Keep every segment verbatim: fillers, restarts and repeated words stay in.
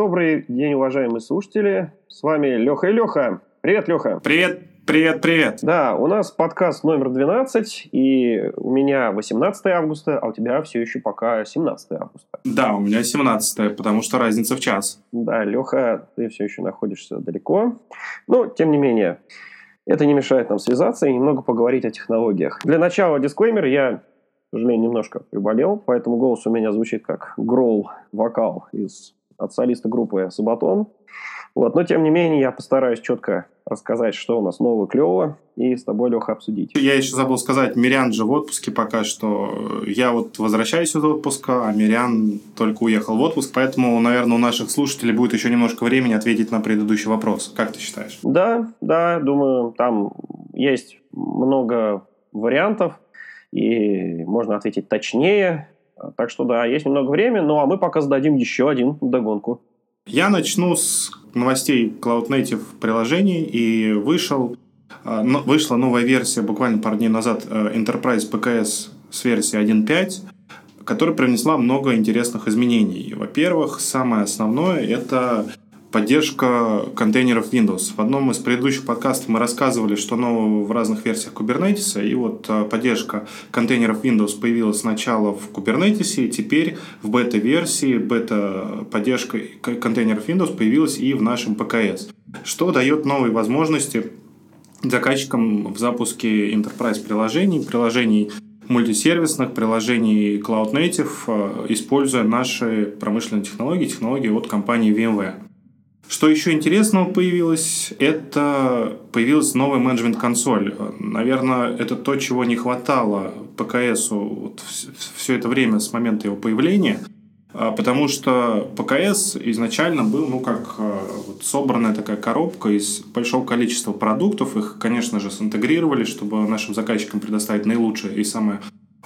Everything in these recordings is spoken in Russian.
Добрый день, уважаемые слушатели. С вами Леха и Леха. Привет, Леха. Привет, привет, привет. Да, у нас подкаст номер двенадцать, и у меня восемнадцатое августа, а у тебя все еще пока семнадцатое августа. Да, у меня семнадцатое, потому что разница в час. Да, Леха, ты все еще находишься далеко. Но, тем не менее, это не мешает нам связаться и немного поговорить о технологиях. Для начала дисклеймер. Я, к сожалению, немножко приболел, поэтому голос у меня звучит как грол-вокал из... от солиста группы Sabaton. Вот. Но, тем не менее, я постараюсь четко рассказать, что у нас нового клевого, и с тобой, Леха, обсудить. Я еще забыл сказать, Мириан же в отпуске пока что. Я вот возвращаюсь из отпуска, а Мириан только уехал в отпуск, поэтому, наверное, у наших слушателей будет еще немножко времени ответить на предыдущий вопрос. Как ты считаешь? Да, да, думаю, там есть много вариантов, и можно ответить точнее. Так что да, есть немного времени, ну а мы пока зададим еще один вдогонку. Я начну с новостей Cloud Native приложений, и вышел, вышла новая версия буквально пару дней назад Enterprise пи кей эс с версии один пять, которая принесла много интересных изменений. Во-первых, самое основное – это поддержка контейнеров Windows. В одном из предыдущих подкастов мы рассказывали, что нового в разных версиях Kubernetes, и вот поддержка контейнеров Windows появилась сначала в Kubernetes, и теперь в бета-версии бета-поддержка контейнеров Windows появилась и в нашем пи кей эс, что дает новые возможности заказчикам в запуске Enterprise приложений, приложений мультисервисных, приложений Cloud Native, используя наши промышленные технологии, технологии от компании VMware. Что еще интересного появилось, это появилась новая менеджмент-консоль. Наверное, это то, чего не хватало пи кей эсу вот все это время с момента его появления, потому что пи кей эс изначально был, ну, как вот, собранная такая коробка из большого количества продуктов. Их, конечно же, синтегрировали, чтобы нашим заказчикам предоставить наилучшее и самое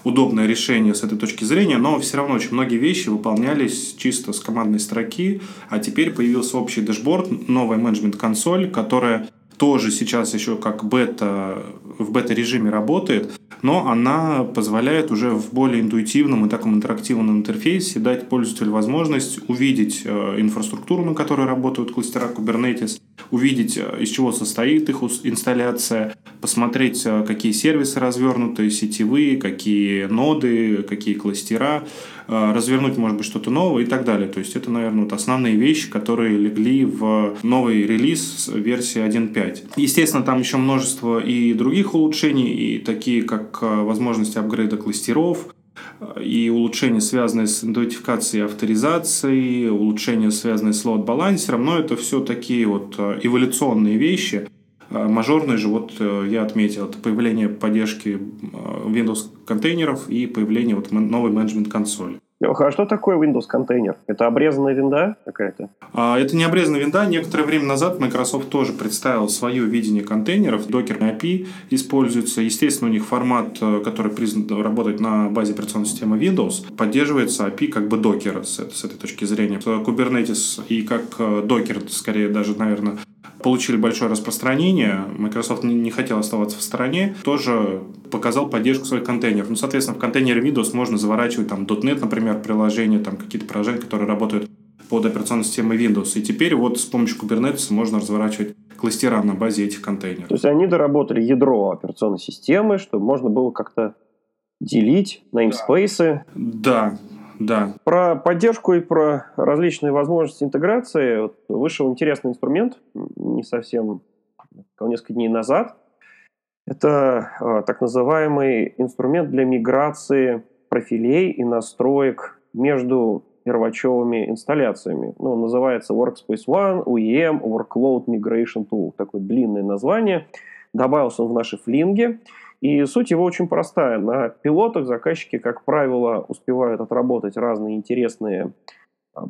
удобное решение с этой точки зрения, но все равно очень многие вещи выполнялись чисто с командной строки, а теперь появился общий дэшборд, новая менеджмент-консоль, которая тоже сейчас еще как бета, в бета-режиме работает, но она позволяет уже в более интуитивном и таком интерактивном интерфейсе дать пользователю возможность увидеть инфраструктуру, на которой работают кластера Kubernetes, увидеть, из чего состоит их инсталляция, посмотреть, какие сервисы развернуты, сетевые, какие ноды, какие кластера, развернуть, может быть, что-то новое и так далее. То есть это, наверное, вот основные вещи, которые легли в новый релиз версии один пять. Естественно, там еще множество и других улучшений, и такие, как возможности апгрейда кластеров, и улучшения, связанные с идентификацией и авторизацией, улучшения, связанные с лоад-балансером, но это все такие вот эволюционные вещи. Мажорные же, вот я отметил, это появление поддержки Windows контейнеров и появление вот новой менеджмент-консоли. Леха, а что такое Windows контейнер? Это обрезанная винда какая-то? А, это не обрезанная винда. Некоторое время назад Microsoft тоже представил свое видение контейнеров. Docker эй пи ай используется. Естественно, у них формат, который признан работать на базе операционной системы Windows, поддерживается эй пи ай как бы Docker с, с этой точки зрения. Kubernetes и как Docker, скорее даже, наверное, получили большое распространение. Microsoft не хотел оставаться в стороне. Тоже показал поддержку своих контейнеров. Ну, соответственно, в контейнере Windows можно заворачивать там .дот нет, например, приложения, там какие-то приложения, которые работают под операционной системой Windows. И теперь вот с помощью Kubernetes можно разворачивать кластера на базе этих контейнеров. То есть они доработали ядро операционной системы, чтобы можно было как-то делить неймспейсы. Да. Да. Про поддержку и про различные возможности интеграции вот вышел интересный инструмент не совсем несколько дней назад. Это э, так называемый инструмент для миграции профилей и настроек между первачевыми инсталляциями. Ну, он называется Workspace ONE ю и эм Workload Migration Tool. Такое длинное название. Добавился он в наши флинги. И суть его очень простая. На пилотах заказчики, как правило, успевают отработать разные интересные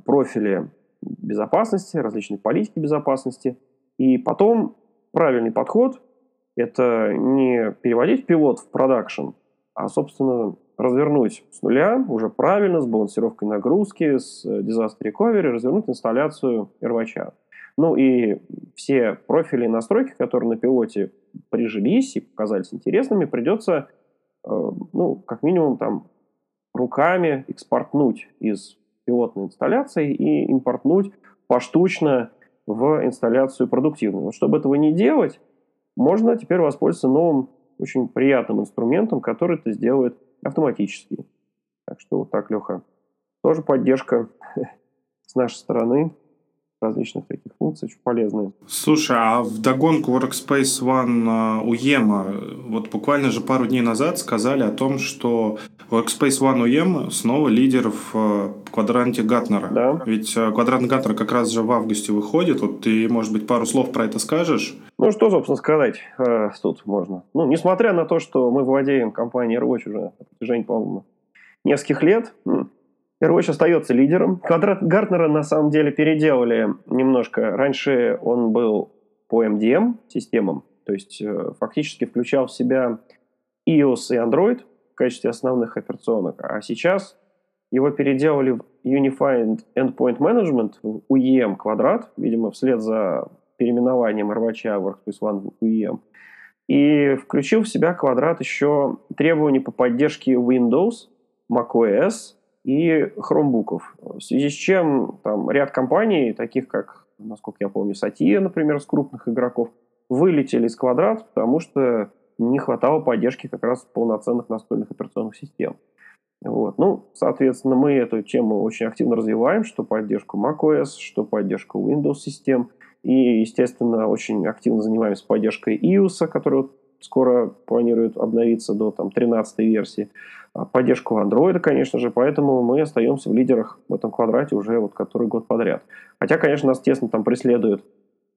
профили безопасности, различные политики безопасности. И потом правильный подход – это не переводить пилот в продакшн, а, собственно, развернуть с нуля уже правильно, с балансировкой нагрузки, с disaster recovery, развернуть инсталляцию первача. Ну и все профили и настройки, которые на пилоте прижились и показались интересными, придется, ну, как минимум, там, руками экспортнуть из пилотной инсталляции и импортнуть в поштучно в инсталляцию продуктивную. Но чтобы этого не делать, можно теперь воспользоваться новым, очень приятным инструментом, который это сделает автоматически. Так что вот так, Леха. Тоже поддержка с нашей стороны различных таких функций, очень полезные. Слушай, а вдогонку Workspace One ю и эм, вот буквально же пару дней назад сказали о том, что Workspace One ю и эм снова лидер в квадранте Гартнера. Да. Ведь квадрант Гартнера как раз же в августе выходит. Вот ты, может быть, пару слов про это скажешь? Ну, что, собственно, сказать тут можно. Ну, несмотря на то, что мы владеем компанией AirWatch уже на протяжении, по-моему, нескольких лет, AirWatch остается лидером. Квадрат Гартнера на самом деле переделали немножко. Раньше он был по эм ди эм-системам, то есть э, фактически включал в себя iOS и Android в качестве основных операционок, а сейчас его переделали в Unified Endpoint Management, в ю и эм квадрат, видимо, вслед за переименованием AirWatch в Workspace ONE ю и эм, и включил в себя квадрат еще требований по поддержке Windows, macOS и хромбуков. В связи с чем там ряд компаний, таких как, насколько я помню, Сатия, например, с крупных игроков, вылетели из квадрата, потому что не хватало поддержки как раз полноценных настольных операционных систем. Вот. Ну, соответственно, мы эту тему очень активно развиваем, что поддержку macOS, что поддержку Windows-систем, и, естественно, очень активно занимаемся поддержкой iOS, которая скоро планирует обновиться до там, тринадцатой версии. Поддержку Android, конечно же, поэтому мы остаемся в лидерах в этом квадрате уже вот который год подряд. Хотя, конечно, нас тесно там преследуют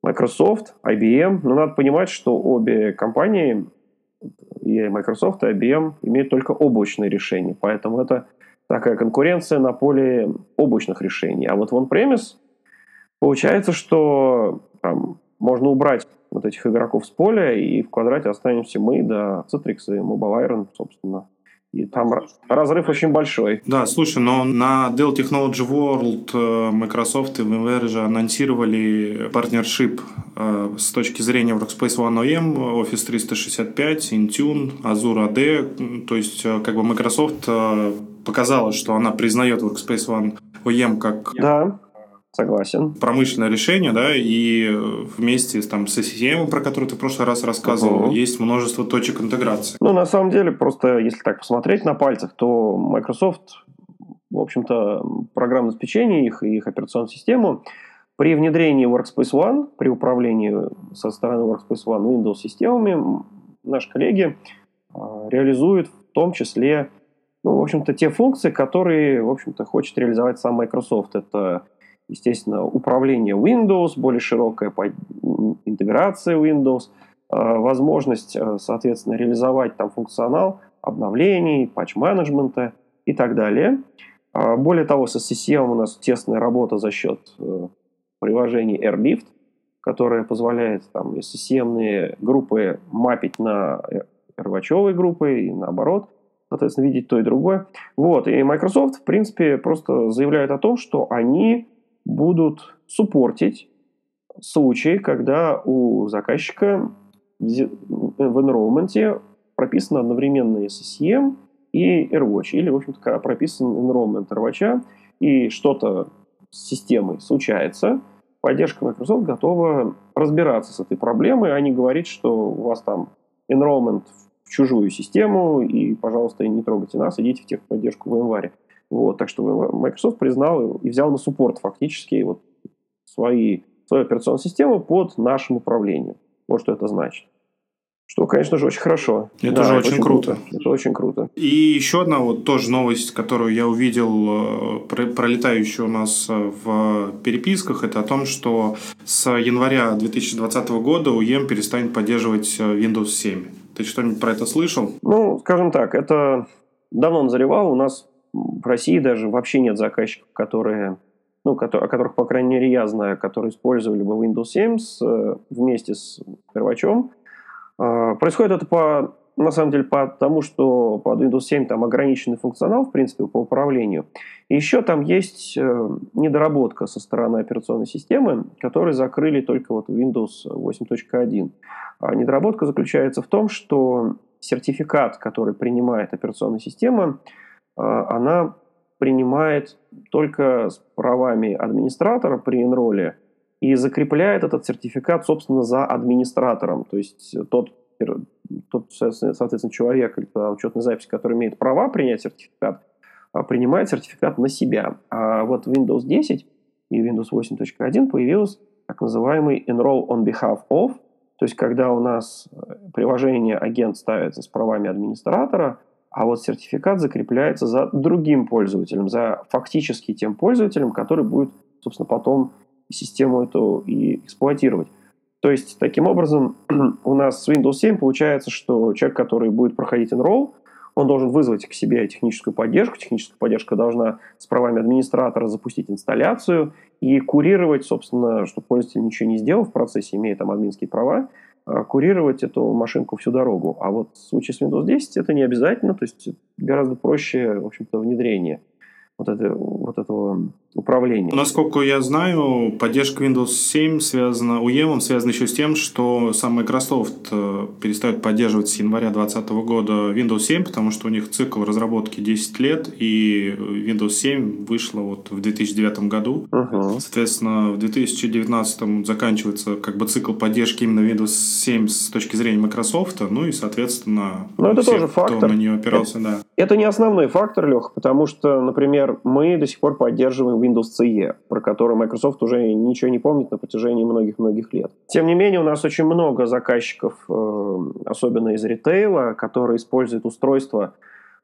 Microsoft, ай би эм, но надо понимать, что обе компании, и Microsoft, и ай би эм, имеют только облачные решения, поэтому это такая конкуренция на поле облачных решений. А вот в on-premise получается, что там, можно убрать вот этих игроков с поля, и в квадрате останемся мы, да, Citrix и MobileIron, собственно. И там слушай, разрыв очень большой. Да, слушай, но на Dell Technology World Microsoft и VMware же анонсировали партнершип с точки зрения Workspace ONE ю и эм, Office триста шестьдесят пять, Intune, Azure эй ди. То есть, как бы Microsoft показала, что она признает Workspace ONE ю и эм как... Да. Согласен. Промышленное решение, да, и вместе там, с эс си эм, про который ты в прошлый раз рассказывал, uh-huh. есть множество точек интеграции. Ну, на самом деле, просто если так посмотреть на пальцах, то Microsoft, в общем-то, программное обеспечение их и их операционную систему при внедрении Workspace ONE, при управлении со стороны Workspace ONE Windows-системами наши коллеги реализуют в том числе, ну, в общем-то, те функции, которые, в общем-то, хочет реализовать сам Microsoft. Это... Естественно, управление Windows, более широкая интеграция Windows, возможность, соответственно, реализовать там функционал обновлений, патч-менеджмента и так далее. Более того, с эс си эм у нас тесная работа за счет приложений AirLift, которое позволяет там эс си эм-ные группы мапить на AirWatch-овые группы и наоборот. Соответственно, видеть то и другое. Вот. И Microsoft, в принципе, просто заявляет о том, что они... будут суппортить случаи, когда у заказчика в enrollment прописано одновременно эс си эм и AirWatch, или, в общем-то, когда прописан enrollment AirWatch, и что-то с системой случается, поддержка Microsoft готова разбираться с этой проблемой, а не говорить, что у вас там enrollment в чужую систему, и, пожалуйста, не трогайте нас, идите в техподдержку в январе. Вот, так что Microsoft признал и взял на суппорт фактически вот свои, свою операционную систему под нашим управлением. Вот что это значит. Что, конечно же, очень хорошо. Это да, же это очень, очень круто. круто. Это очень круто. И еще одна вот тоже новость, которую я увидел, пролетающую у нас в переписках, это о том, что с января две тысячи двадцатого года ю и эм перестанет поддерживать Windows семь. Ты что-нибудь про это слышал? Ну, скажем так, это давно назревало. У нас в России даже вообще нет заказчиков, которые, ну, о которых, по крайней мере, я знаю, которые использовали бы Windows семь с, вместе с первачом. Происходит это, по, на самом деле, потому, что под Windows семь там ограниченный функционал, в принципе, по управлению. И еще там есть недоработка со стороны операционной системы, которую закрыли только вот Windows восемь точка один. Недоработка заключается в том, что сертификат, который принимает операционная система, она принимает только с правами администратора при энроле и закрепляет этот сертификат, собственно, за администратором. То есть тот, тот соответственно, человек, учетная запись, который имеет права принять сертификат, принимает сертификат на себя. А вот в Windows десять и Windows восемь точка один появился так называемый Enroll on behalf of, то есть когда у нас приложение агент ставится с правами администратора, а вот сертификат закрепляется за другим пользователем, за фактически тем пользователем, который будет, собственно, потом систему эту и эксплуатировать. То есть, таким образом, у нас с Windows семь получается, что человек, который будет проходить Enroll, он должен вызвать к себе техническую поддержку. Техническая поддержка должна с правами администратора запустить инсталляцию и курировать, собственно, чтобы пользователь ничего не сделал в процессе, имея там админские права, курировать эту машинку всю дорогу. А вот в случае с Windows десять это не обязательно, то есть гораздо проще, в общем-то, внедрение вот, это, вот этого управления. Насколько я знаю, поддержка Windows семь связана, у и эм связана еще с тем, что сам Microsoft перестает поддерживать с января две тысячи двадцатого года Windows семь, потому что у них цикл разработки десять лет, и Windows семь вышла вот в две тысячи девятом году. Uh-huh. Соответственно, в две тысячи девятнадцатом заканчивается как бы цикл поддержки именно Windows семь с точки зрения Microsoft, ну и, соответственно, Но это все, тоже фактор. Кто на нее опирался. Это, да. это не основной фактор, Леха, потому что, например, мы до сих пор поддерживаем Windows си и, про который Microsoft уже ничего не помнит на протяжении многих-многих лет. Тем не менее, у нас очень много заказчиков, особенно из ритейла, которые используют устройства,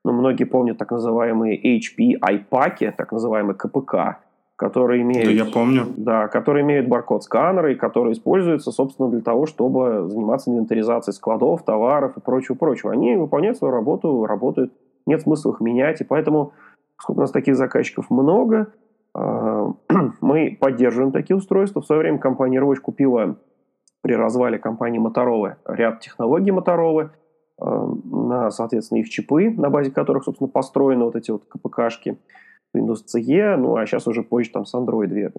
ну, многие помнят так называемые эйч пи iPack, так называемые ка пэ ка, которые имеют... Да, я помню. Да, которые имеют баркод-сканеры, которые используются, собственно, для того, чтобы заниматься инвентаризацией складов, товаров и прочего-прочего. Они выполняют свою работу, работают, нет смысла их менять, и поэтому, поскольку у нас таких заказчиков много, мы поддерживаем такие устройства. В свое время компания AirWatch купила при развале компании Motorola ряд технологий Motorola, на, соответственно, их чипы, на базе которых, собственно, построены вот эти вот ка пэ кашки Windows си и, ну, а сейчас уже позже там с Android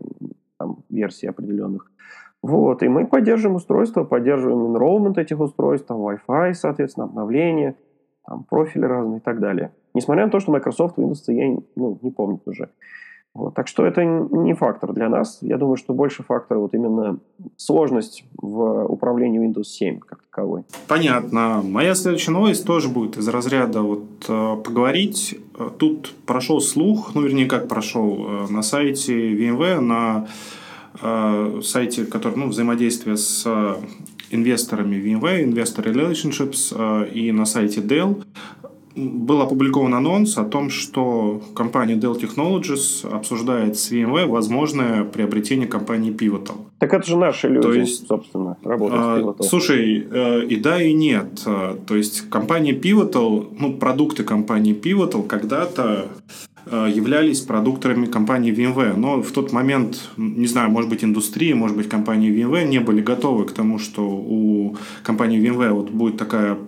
там, версии определенных. Вот, и мы поддерживаем устройства, поддерживаем enrollment этих устройств, там, Wi-Fi, соответственно, обновления, там, профили разные и так далее. Несмотря на то, что Microsoft Windows си и, ну, не помнит уже. Вот, так что это не фактор для нас. Я думаю, что больше фактор вот именно сложность в управлении Windows семь как таковой. Понятно. Моя следующая новость тоже будет из разряда вот, э, поговорить. Тут прошел слух, ну вернее как прошел, э, на сайте VMware, на э, сайте, который, ну, взаимодействие с э, инвесторами VMware, Investor Relationships, э, и на сайте Dell. Был опубликован анонс о том, что компания Dell Technologies обсуждает с VMware возможное приобретение компании Pivotal. Так это же наши люди, то есть, собственно, работают а, с Pivotal. Слушай, э, и да, и нет. То есть компания Pivotal, ну, продукты компании Pivotal когда-то э, являлись продуктами компании VMware. Но в тот момент, не знаю, может быть, индустрия, может быть, компании VMware не были готовы к тому, что у компании VMware вот будет такая...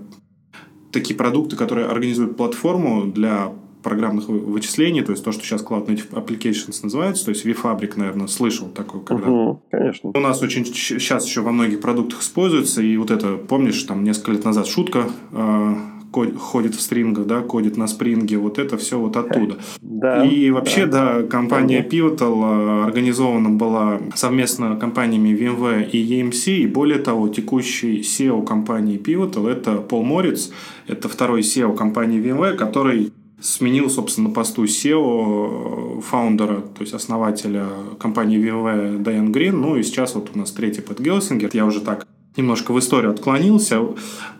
такие продукты, которые организуют платформу для программных вычислений, то есть то, что сейчас Cloud Native Applications называется, то есть vFabric, наверное, слышал такое когда-то. Угу, конечно. У нас очень сейчас еще во многих продуктах используется, и вот это, помнишь, там несколько лет назад шутка э, ходит в стрингах, да, кодит на спринге, вот это все вот оттуда. Да, и вообще, да, да компания да. Pivotal организована была совместно компаниями VMware и и эм си, и более того, текущий си и о компании Pivotal – это Пол Морриц, это второй си и о компании VMware, который сменил, собственно, на посту си и о фаундера, то есть основателя компании VMware Дайан Грин, ну и сейчас вот у нас третий Пэт Гелсингер, я уже так немножко в историю отклонился.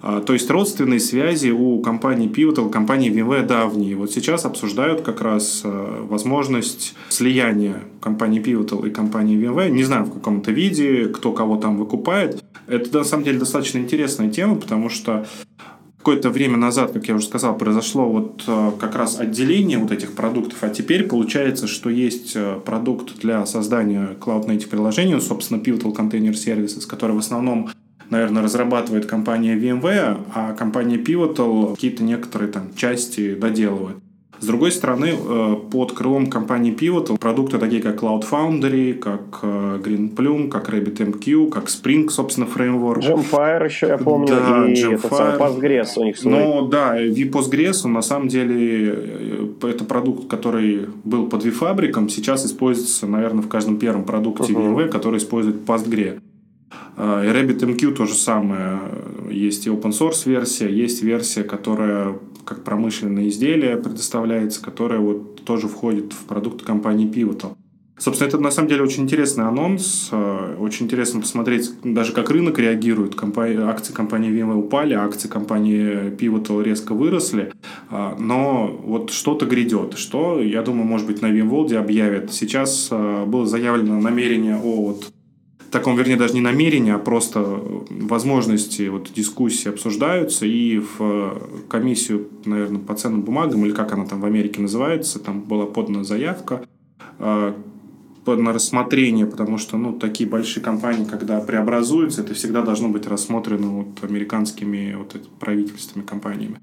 То есть родственные связи у компании Pivotal, компании VMware давние. Вот сейчас обсуждают как раз возможность слияния компании Pivotal и компании VMware. Не знаю, в каком-то виде, кто кого там выкупает. Это на самом деле достаточно интересная тема, потому что какое-то время назад, как я уже сказал, произошло вот как раз отделение вот этих продуктов, а теперь получается, что есть продукт для создания Cloud Native приложений, собственно, Pivotal Container Services, который в основном, наверное, разрабатывает компания VMware, а компания Pivotal какие-то некоторые там части доделывает. С другой стороны, под крылом компании Pivotal продукты такие, как Cloud Foundry, как Greenplum, как RabbitMQ, как Spring, собственно, фреймворк. GemFire еще, я помню, да, и GemFire. Этот сам Postgres у них свой. Ну да, и Postgres, он на самом деле это продукт, который был под vFabric, сейчас используется, наверное, в каждом первом продукте VMware, uh-huh. который использует Postgre. И RabbitMQ то же самое. Есть и open-source версия, есть версия, которая как промышленное изделие предоставляется, которая вот тоже входит в продукты компании Pivotal. Собственно, это на самом деле очень интересный анонс. Очень интересно посмотреть, даже как рынок реагирует. Компания, акции компании VMware упали, акции компании Pivotal резко выросли. Но вот что-то грядет. Что, я думаю, может быть, на VMworld объявят. Сейчас было заявлено намерение о вот таком, вернее, даже не намерение, а просто возможности, вот дискуссии обсуждаются, и в комиссию, наверное, по ценным бумагам, или как она там в Америке называется, там была подана заявка на рассмотрение, потому что, ну, такие большие компании, когда преобразуются, это всегда должно быть рассмотрено вот американскими вот правительственными компаниями.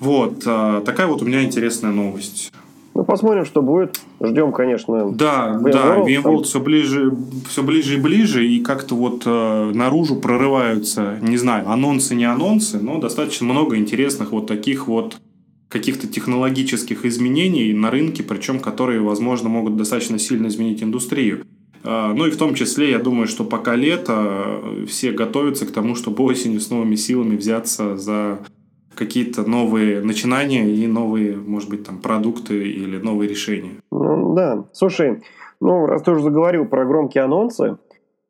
Вот, такая вот у меня интересная новость. Ну, посмотрим, что будет. Ждем, конечно. Да, VMworld, да, VMworld все ближе, все ближе и ближе, и как-то вот э, наружу прорываются, не знаю, анонсы, не анонсы, но достаточно много интересных вот таких вот каких-то технологических изменений на рынке, причем которые, возможно, могут достаточно сильно изменить индустрию. Э, ну и в том числе, я думаю, что пока лето, все готовятся к тому, чтобы осенью с новыми силами взяться за какие-то новые начинания и новые, может быть, там, продукты или новые решения. Ну, да. Слушай, ну, раз ты уже заговорил про громкие анонсы,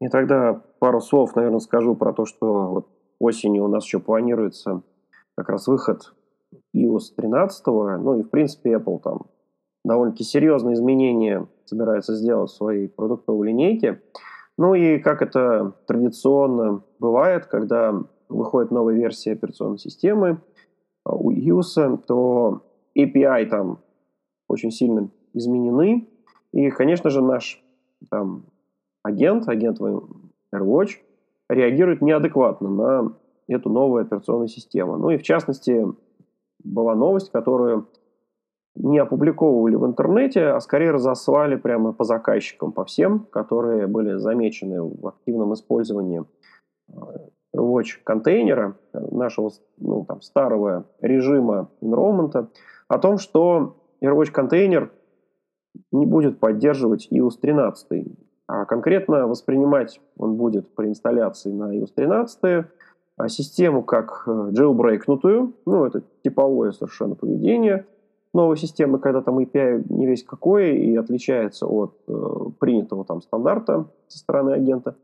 я тогда пару слов, наверное, скажу про то, что вот осенью у нас еще планируется как раз выход ай о эс тринадцать, ну, и, в принципе, Apple там довольно-таки серьезные изменения собирается сделать в своей продуктовой линейке. Ну, и как это традиционно бывает, когда выходит новая версия операционной системы у iOS, то эй пи ай там очень сильно изменены. И, конечно же, наш там, агент, агент AirWatch, реагирует неадекватно на эту новую операционную систему. Ну и, в частности, была новость, которую не опубликовывали в интернете, а скорее разослали прямо по заказчикам, по всем, которые были замечены в активном использовании AirWatch Контейнера, нашего, ну, там, старого режима enrollment, о том, что AirWatch Контейнер не будет поддерживать ай о эс тринадцать. А конкретно воспринимать он будет при инсталляции на ай о эс тринадцать систему как jailbreakнутую, ну, это типовое совершенно поведение новой системы, когда там эй пи ай не весь какой и отличается от э, принятого там стандарта со стороны агента.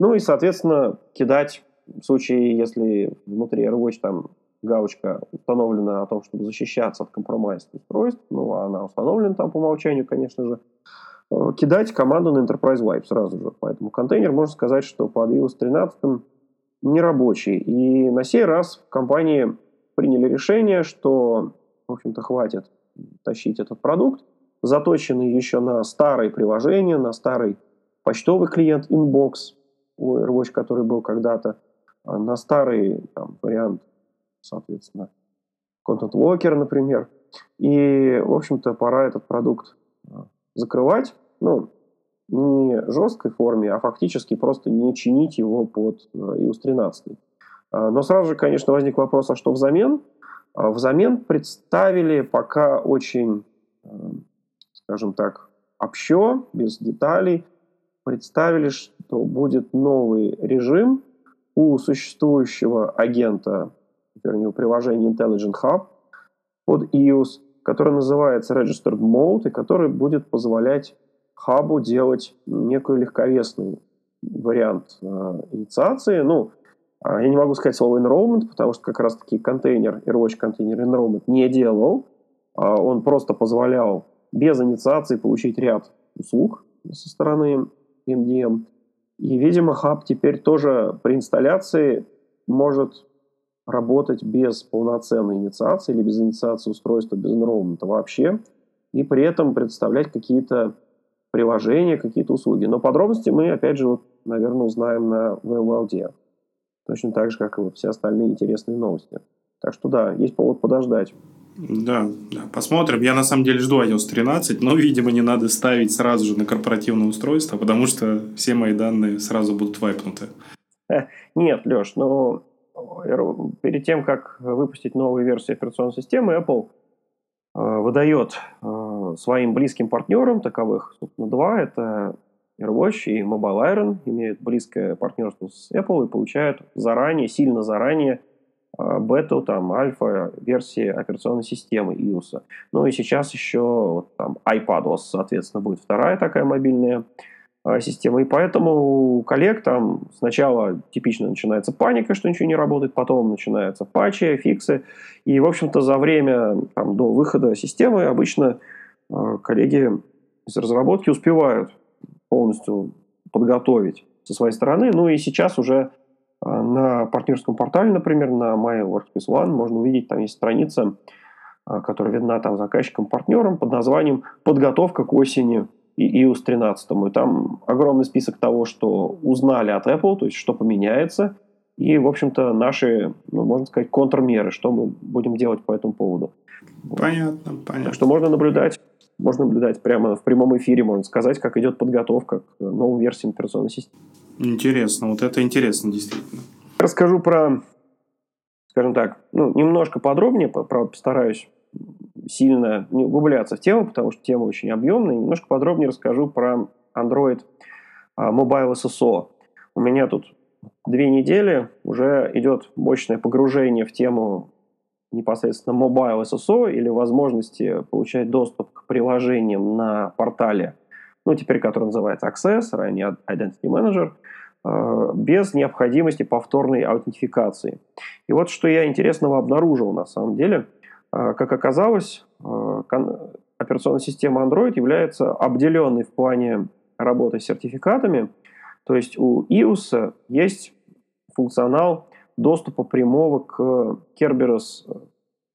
Ну и, соответственно, кидать в случае, если внутри AirWatch там галочка установлена о том, чтобы защищаться от компромайсных устройств, ну, она установлена там по умолчанию, конечно же, кидать команду на Enterprise Wipe сразу же. Поэтому контейнер, можно сказать, что под ай о эс тринадцать не рабочий. И на сей раз в компании приняли решение, что, в общем-то, хватит тащить этот продукт, заточенный еще на старые приложения, на старый почтовый клиент Inbox, AirWatch, который был когда-то, на старый там, вариант, соответственно, Content Locker, например. И, в общем-то, пора этот продукт закрывать. Ну, не в жесткой форме, а фактически просто не чинить его под ай о эс тринадцать. Но сразу же, конечно, возник вопрос, а что взамен? Взамен представили пока очень, скажем так, общо, без деталей, представили, что будет новый режим у существующего агента, вернее, у приложения Intelligent Hub под iOS, который называется Registered Mode, и который будет позволять хабу делать некую легковесный вариант э, инициации. Ну, я не могу сказать слово enrollment, потому что как раз-таки контейнер, AirWatch контейнер enrollment не делал. Э, он просто позволял без инициации получить ряд услуг со стороны эм ди эм. И, видимо, хаб теперь тоже при инсталляции может работать без полноценной инициации или без инициации устройства, без enrollment вообще, и при этом представлять какие-то приложения, какие-то услуги. Но подробности мы, опять же, вот, наверное, узнаем на VMworld. Точно так же, как и все остальные интересные новости. Так что да, есть повод подождать. Да, да, посмотрим. Я на самом деле жду ай о эс тринадцать, но, видимо, не надо ставить сразу же на корпоративное устройство, потому что все мои данные сразу будут вайпнуты. Нет, Леш, но перед тем, как выпустить новую версию операционной системы, Apple выдает своим близким партнерам, таковых, собственно, два, это AirWatch и MobileIron, имеют близкое партнерство с Apple и получают заранее, сильно заранее бету, там, альфа версии операционной системы iOS. Ну и сейчас еще там iPadOS, соответственно, будет вторая такая мобильная система. И поэтому у коллег там сначала типично начинается паника, что ничего не работает, потом начинаются патчи, фиксы. И, в общем-то, за время там, до выхода системы обычно э, коллеги из разработки успевают полностью подготовить со своей стороны. Ну и сейчас уже э, на партнерском портале, например, на My Workspace ONE можно увидеть, там есть страница, э, которая видна там заказчикам-партнерам под названием «Подготовка к осени». И ай о эс тринадцать. И там огромный список того, что узнали от Apple, то есть что поменяется. И, в общем-то, наши, ну, можно сказать, контрмеры, что мы будем делать по этому поводу. Понятно, понятно. Так что можно наблюдать, можно наблюдать прямо в прямом эфире, можно сказать, как идет подготовка к новым версиям операционной системы. Интересно, вот это интересно, действительно. Расскажу про, скажем так, ну, немножко подробнее, правда, постараюсь сильно не углубляться в тему, потому что тема очень объемная. Немножко подробнее расскажу про Android Mobile эс эс о. У меня тут две недели уже идет мощное погружение в тему непосредственно Mobile эс эс о или возможности получать доступ к приложениям на портале, ну теперь который называется Access, ранее Identity Manager, без необходимости повторной аутентификации. И вот что я интересного обнаружил на самом деле. Как оказалось, операционная система Android является обделенной в плане работы с сертификатами. То есть у iOS есть функционал доступа прямого к Kerberos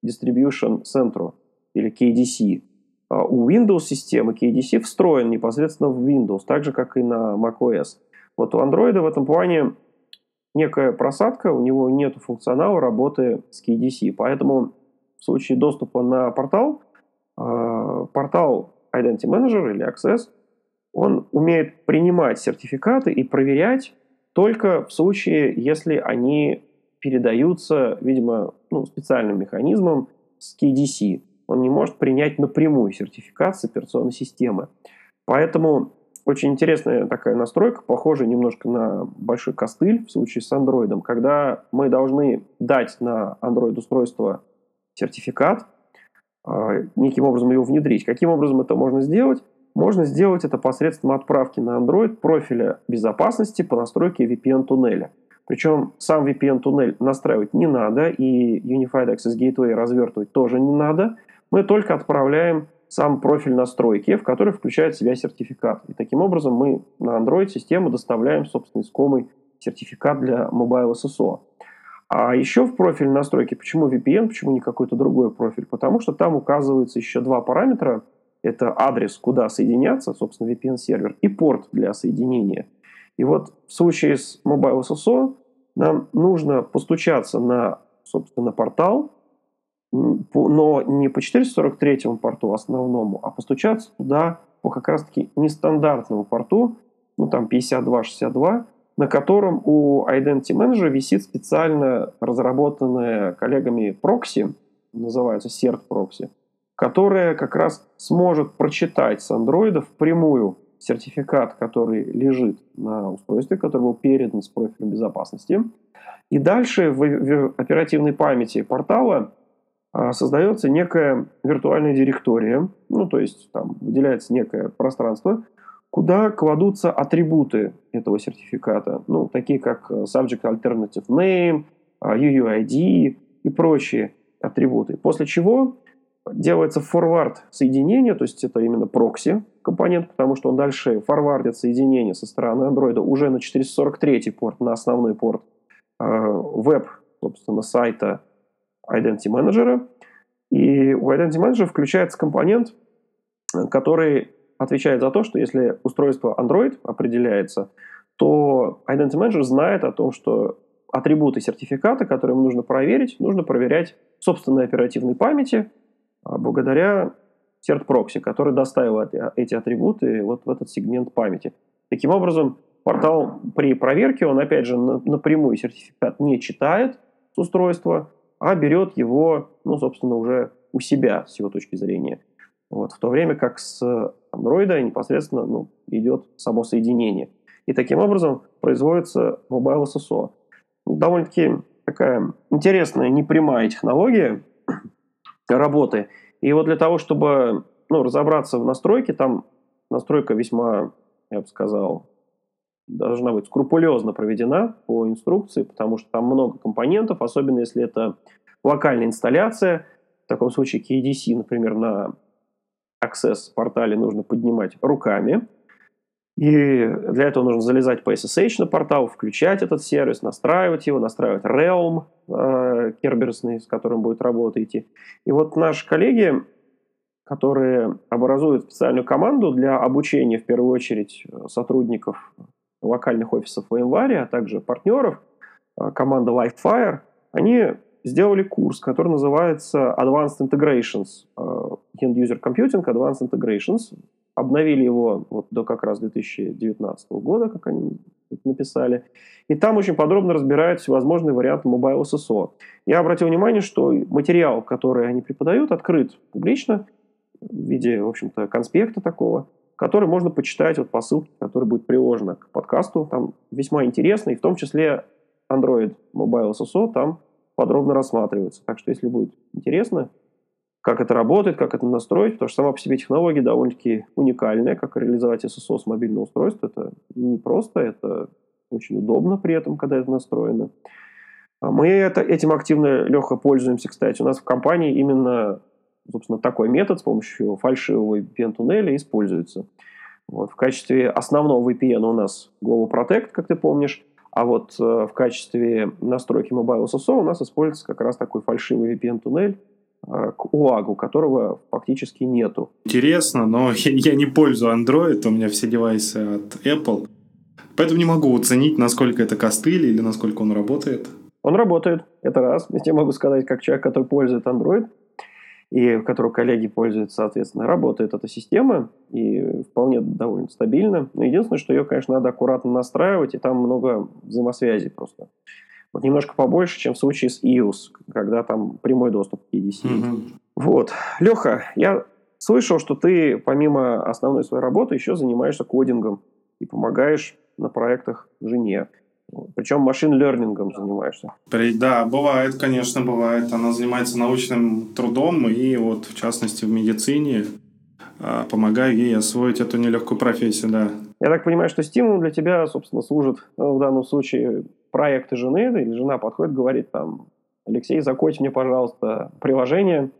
Distribution Center или кей ди си. У Windows системы кей ди си встроен непосредственно в Windows, так же, как и на macOS. Вот у Android в этом плане некая просадка, у него нет функционала работы с кей ди си, поэтому в случае доступа на портал, э, портал Identity Manager или Access, он умеет принимать сертификаты и проверять только в случае, если они передаются, видимо, ну, специальным механизмом с кей ди си. Он не может принять напрямую сертификат с операционной системы. Поэтому очень интересная такая настройка, похожая немножко на большой костыль в случае с Android, когда мы должны дать на Android-устройство сертификат, неким образом его внедрить. Каким образом это можно сделать? Можно сделать это посредством отправки на Android профиля безопасности по настройке ви пи эн-туннеля. Причем сам ви пи эн-туннель настраивать не надо, и Unified Access Gateway развертывать тоже не надо. Мы только отправляем сам профиль настройки, в который включает в себя сертификат. И таким образом мы на Android-систему доставляем, собственно, искомый сертификат для Mobile эс эс о. А еще в профиль настройки, почему ви пи эн, почему не какой-то другой профиль? Потому что там указываются еще два параметра. Это адрес, куда соединяться, собственно, ви пи эн-сервер, и порт для соединения. И вот в случае с Mobile эс эс о нам нужно постучаться на, собственно, портал, но не по четыреста сорок третьему порту основному, а постучаться туда по как раз-таки нестандартному порту, ну там пятьдесят два шестьдесят два, на котором у Identity Manager висит специально разработанная коллегами прокси, называется серт-прокси, которая как раз сможет прочитать с Android впрямую сертификат, который лежит на устройстве, который был передан с профилем безопасности. И дальше в оперативной памяти портала создается некая виртуальная директория, ну то есть там выделяется некое пространство, куда кладутся атрибуты этого сертификата, ну, такие как Subject Alternative Name, ю ю ай ди и прочие атрибуты. После чего делается форвард соединения, то есть это именно прокси-компонент, потому что он дальше форвардит соединение со стороны Android уже на четыреста сорок третий порт, на основной порт веб, собственно, сайта Identity Manager. И у Identity Manager включается компонент, который отвечает за то, что если устройство Android определяется, то Identity Manager знает о том, что атрибуты сертификата, которые нужно проверить, нужно проверять в собственной оперативной памяти благодаря серт-прокси, который доставил эти атрибуты вот в этот сегмент памяти. Таким образом, портал при проверке, он опять же напрямую сертификат не читает с устройства, а берет его, ну, собственно, уже у себя с его точки зрения. Вот. В то время как с Android непосредственно ну, идет само соединение. И таким образом производится Mobile эс эс о. Довольно-таки такая интересная, непрямая технология работы. И вот для того, чтобы ну, разобраться в настройке, там настройка весьма, я бы сказал, должна быть скрупулезно проведена по инструкции, потому что там много компонентов, особенно если это локальная инсталляция. В таком случае кей ди си, например, на Access портале нужно поднимать руками. И для этого нужно залезать по эс эс эйч на портал, включать этот сервис, настраивать его, настраивать Realm э, керберсный, с которым будет работа идти. И вот наши коллеги, которые образуют специальную команду для обучения, в первую очередь, сотрудников локальных офисов VMware, а также партнеров, команда Lifefire, они сделали курс, который называется Advanced Integrations, End-User Computing Advanced Integrations. Обновили его вот до как раз две тысячи девятнадцатого года, как они написали. И там очень подробно разбирают всевозможные варианты Mobile эс эс о. Я обратил внимание, что материал, который они преподают, открыт публично в виде, в общем-то, конспекта такого, который можно почитать вот по ссылке, которая будет приложена к подкасту. Там весьма интересно, и в том числе Android Mobile эс эс о там подробно рассматривается. Так что, если будет интересно, как это работает, как это настроить, потому что сама по себе технология довольно-таки уникальная, как реализовать эс эс о с мобильного устройства. Это непросто, это очень удобно при этом, когда это настроено. Мы это, этим активно, Леха, пользуемся, кстати. У нас в компании именно, собственно, такой метод с помощью фальшивого ви пи эн-туннеля используется. Вот, в качестве основного ви пи эн у нас Global Protect, как ты помнишь, а вот э, в качестве настройки Mobile эс эс о у нас используется как раз такой фальшивый ви пи эн-туннель, к УАГу, которого фактически нету. Интересно, но я, я не пользую Android, у меня все девайсы от Apple, поэтому не могу оценить, насколько это костыль или насколько он работает. Он работает, это раз. Я могу сказать, как человек, который пользует Android, и которого коллеги пользуются, соответственно, работает эта система, и вполне довольно стабильно. Но единственное, что ее, конечно, надо аккуратно настраивать, и там много взаимосвязей просто. Вот немножко побольше, чем в случае с iOS, когда там прямой доступ к кей ди си. Mm-hmm. Вот. Леха, я слышал, что ты помимо основной своей работы еще занимаешься кодингом и помогаешь на проектах жене. Причем машин-лернингом занимаешься. Да, бывает, конечно, бывает. Она занимается научным трудом, и вот, в частности, в медицине помогаю ей освоить эту нелегкую профессию, да. Я так понимаю, что стимулом для тебя, собственно, служит в данном случае проекты жены, и жена подходит, говорит там: Алексей, закодь мне, пожалуйста, приложение,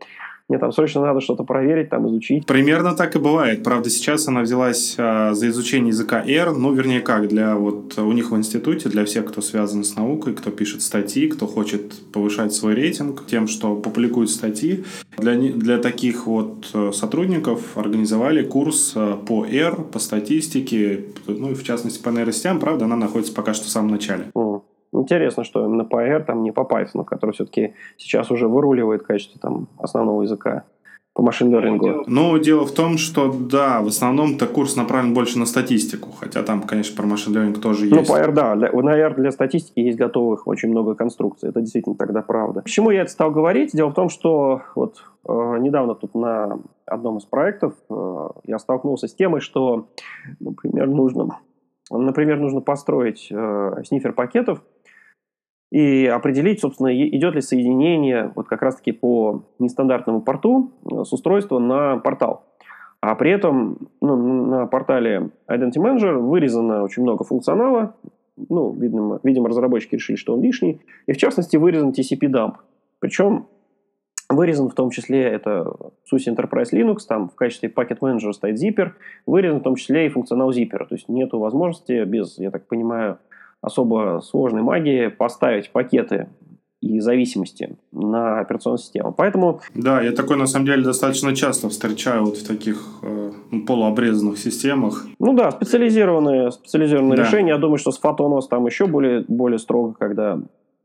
мне там срочно надо что-то проверить, там изучить. Примерно так и бывает. Правда, сейчас она взялась а, за изучение языка R, ну, вернее, как, для вот у них в институте, для всех, кто связан с наукой, кто пишет статьи, кто хочет повышать свой рейтинг тем, что публикует статьи. Для, для таких вот сотрудников организовали курс по R, по статистике, ну, и в частности по нейросетям. Правда, она находится пока что в самом начале. Интересно, что именно по R, там не по Python, который все-таки сейчас уже выруливает в качестве там основного языка по машин-лернингу. Ну, дело в том, что да, в основном-то курс направлен больше на статистику, хотя там, конечно, про машин-лернинг тоже есть. Ну, по R, да. Для, на R для статистики есть готовых очень много конструкций. Это действительно тогда правда. Почему я это стал говорить? Дело в том, что вот э, недавно тут на одном из проектов э, я столкнулся с темой, что, например, нужно, например, нужно построить э, снифер пакетов и определить, собственно, идет ли соединение вот как раз-таки по нестандартному порту с устройства на портал. А при этом ну, на портале Identity Manager вырезано очень много функционала. Ну, видимо, видимо, разработчики решили, что он лишний. И, в частности, вырезан ти си пи дамп. Причем вырезан в том числе это суси Enterprise Linux, там в качестве Packet Manager стоит Zipper. Вырезан в том числе и функционал Zipper. То есть нет возможности без, я так понимаю, особо сложной магии поставить пакеты и зависимости на операционную систему. Поэтому... Да, я такой, на самом деле, достаточно часто встречаю вот в таких э, полуобрезанных системах. Ну да, специализированные, специализированные да. решения. Я думаю, что с Photonos там еще более, более строго, когда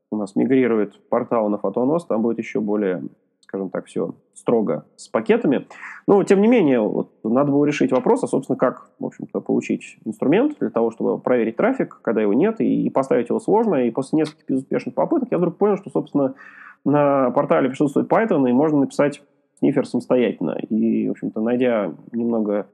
у нас мигрирует портал на Photonos, там будет еще более, скажем так, все строго с пакетами. Но, тем не менее, вот, надо было решить вопрос, а, собственно, как, в общем-то, получить инструмент для того, чтобы проверить трафик, когда его нет, и, и поставить его сложно. И после нескольких безуспешных попыток я вдруг понял, что, собственно, на портале присутствует Python, и можно написать снифер самостоятельно. И, в общем-то, найдя немного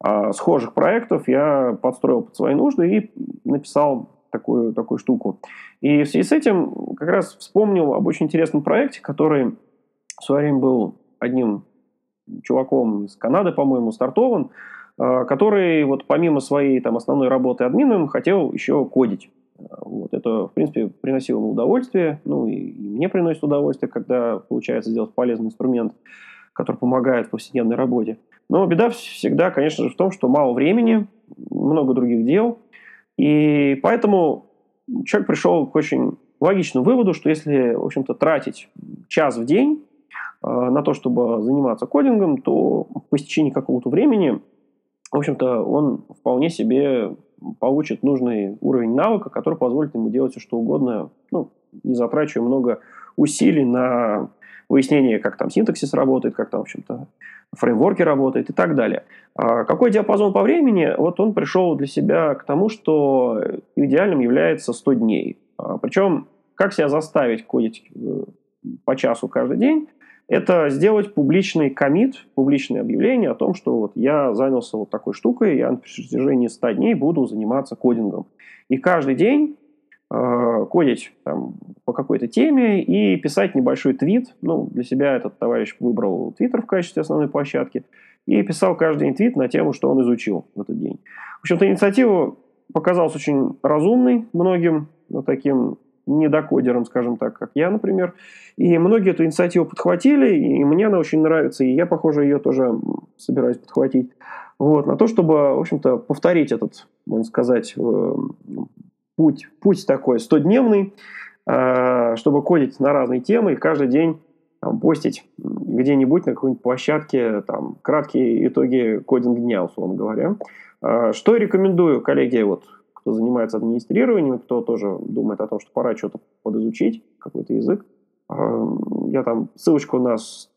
а, схожих проектов, я подстроил под свои нужды и написал такую, такую штуку. И в связи с этим как раз вспомнил об очень интересном проекте, который в свое время был одним чуваком из Канады, по-моему, стартован, который вот помимо своей там основной работы админом хотел еще кодить. Вот. Это, в принципе, приносило ему удовольствие, ну и мне приносит удовольствие, когда получается сделать полезный инструмент, который помогает в повседневной работе. Но беда всегда, конечно же, в том, что мало времени, много других дел, и поэтому человек пришел к очень логичному выводу, что если, в общем-то, тратить час в день на то, чтобы заниматься кодингом, то по истечении какого-то времени, в общем-то, он вполне себе получит нужный уровень навыка, который позволит ему делать все что угодно, ну, не затрачивая много усилий на выяснение, как там синтаксис работает, как там, в общем-то, фреймворки работают и так далее. А какой диапазон по времени? Вот он пришел для себя к тому, что идеальным является сто дней. А, причем, как себя заставить кодить по часу каждый день? Это сделать публичный коммит, публичное объявление о том, что вот я занялся вот такой штукой, я на протяжении ста дней буду заниматься кодингом. И каждый день э, кодить там, по какой-то теме и писать небольшой твит. Ну, для себя этот товарищ выбрал Twitter в качестве основной площадки и писал каждый день твит на тему, что он изучил в этот день. В общем-то, инициатива показалась очень разумной многим вот таким недокодером, скажем так, как я, например. И многие эту инициативу подхватили, и мне она очень нравится, и я, похоже, ее тоже собираюсь подхватить. Вот, на то, чтобы, в общем-то, повторить этот, можно сказать, путь, путь такой стодневный, чтобы кодить на разные темы и каждый день там, постить где-нибудь на какой-нибудь площадке там, краткие итоги кодинг-дня, условно говоря. Что я рекомендую, коллеги, вот, кто занимается администрированием, кто тоже думает о том, что пора что-то подизучить, какой-то язык. Я там ссылочку на сто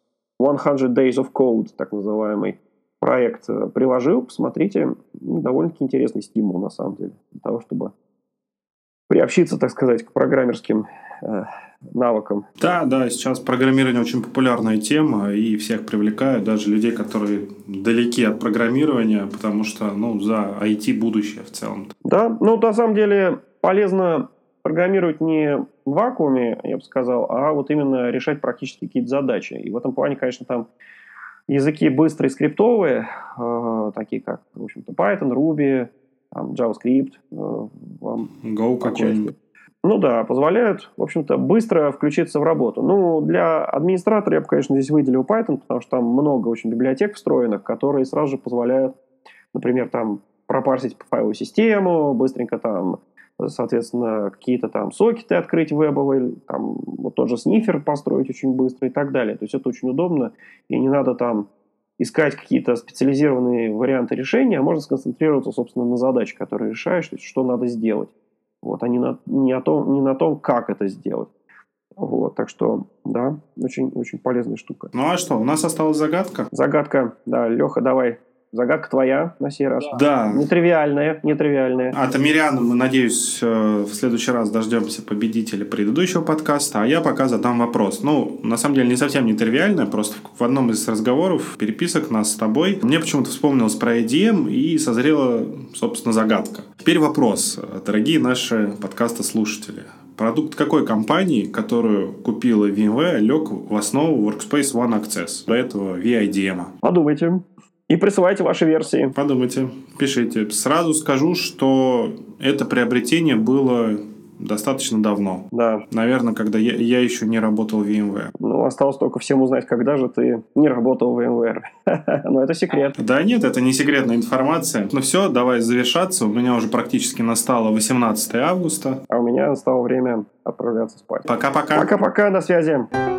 Days of Code, так называемый проект, приложил. Посмотрите, довольно-таки интересный стимул, на самом деле, для того, чтобы приобщиться, так сказать, к программерским э, навыкам. Да, да, сейчас программирование очень популярная тема, и всех привлекают, даже людей, которые далеки от программирования, потому что, ну, за ай ти будущее в целом. Да, ну, на самом деле, полезно программировать не в вакууме, я бы сказал, а вот именно решать практически какие-то задачи. И в этом плане, конечно, там языки быстрые, скриптовые, э, такие как, в общем-то, Python, Ruby, JavaScript, вам Go какой-нибудь. Ну да, позволяют, в общем-то, быстро включиться в работу. Ну, для администратора я бы, конечно, здесь выделил Python, потому что там много очень библиотек встроенных, которые сразу же позволяют, например, там пропарсить файловую систему, быстренько там, соответственно, какие-то там сокеты открыть вебовые, там вот тот же снифер построить очень быстро и так далее. То есть это очень удобно, и не надо там искать какие-то специализированные варианты решения, а можно сконцентрироваться, собственно, на задаче, которую решаешь, то есть что надо сделать, вот, а не на, не о том, не на том, как это сделать. Вот, так что, да, очень, очень полезная штука. Ну а что, у нас осталась загадка? Загадка, да, Леха, давай. Загадка твоя на сей раз. Да. Нетривиальная, нетривиальная. От Мириана, мы, надеюсь, в следующий раз дождемся победителя предыдущего подкаста, а я пока задам вопрос. Ну, на самом деле, не совсем нетривиальная, просто в одном из разговоров, переписок нас с тобой, мне почему-то вспомнилось про ай ди эм и созрела, собственно, загадка. Теперь вопрос, дорогие наши подкастослушатели. Продукт какой компании, которую купила VMware, лег в основу Workspace ONE Access, до этого ви ай ди эм? Подумайте. И присылайте ваши версии. Подумайте, пишите. Сразу скажу, что это приобретение было достаточно давно. Да. Наверное, когда я, я еще не работал в VMware. Ну, осталось только всем узнать, когда же ты не работал в VMware. Но это секрет. Да нет, это не секретная информация. Ну все, давай завершаться. У меня уже практически настало восемнадцатое августа. А у меня настало время отправляться спать. Пока-пока. Пока-пока, до связи.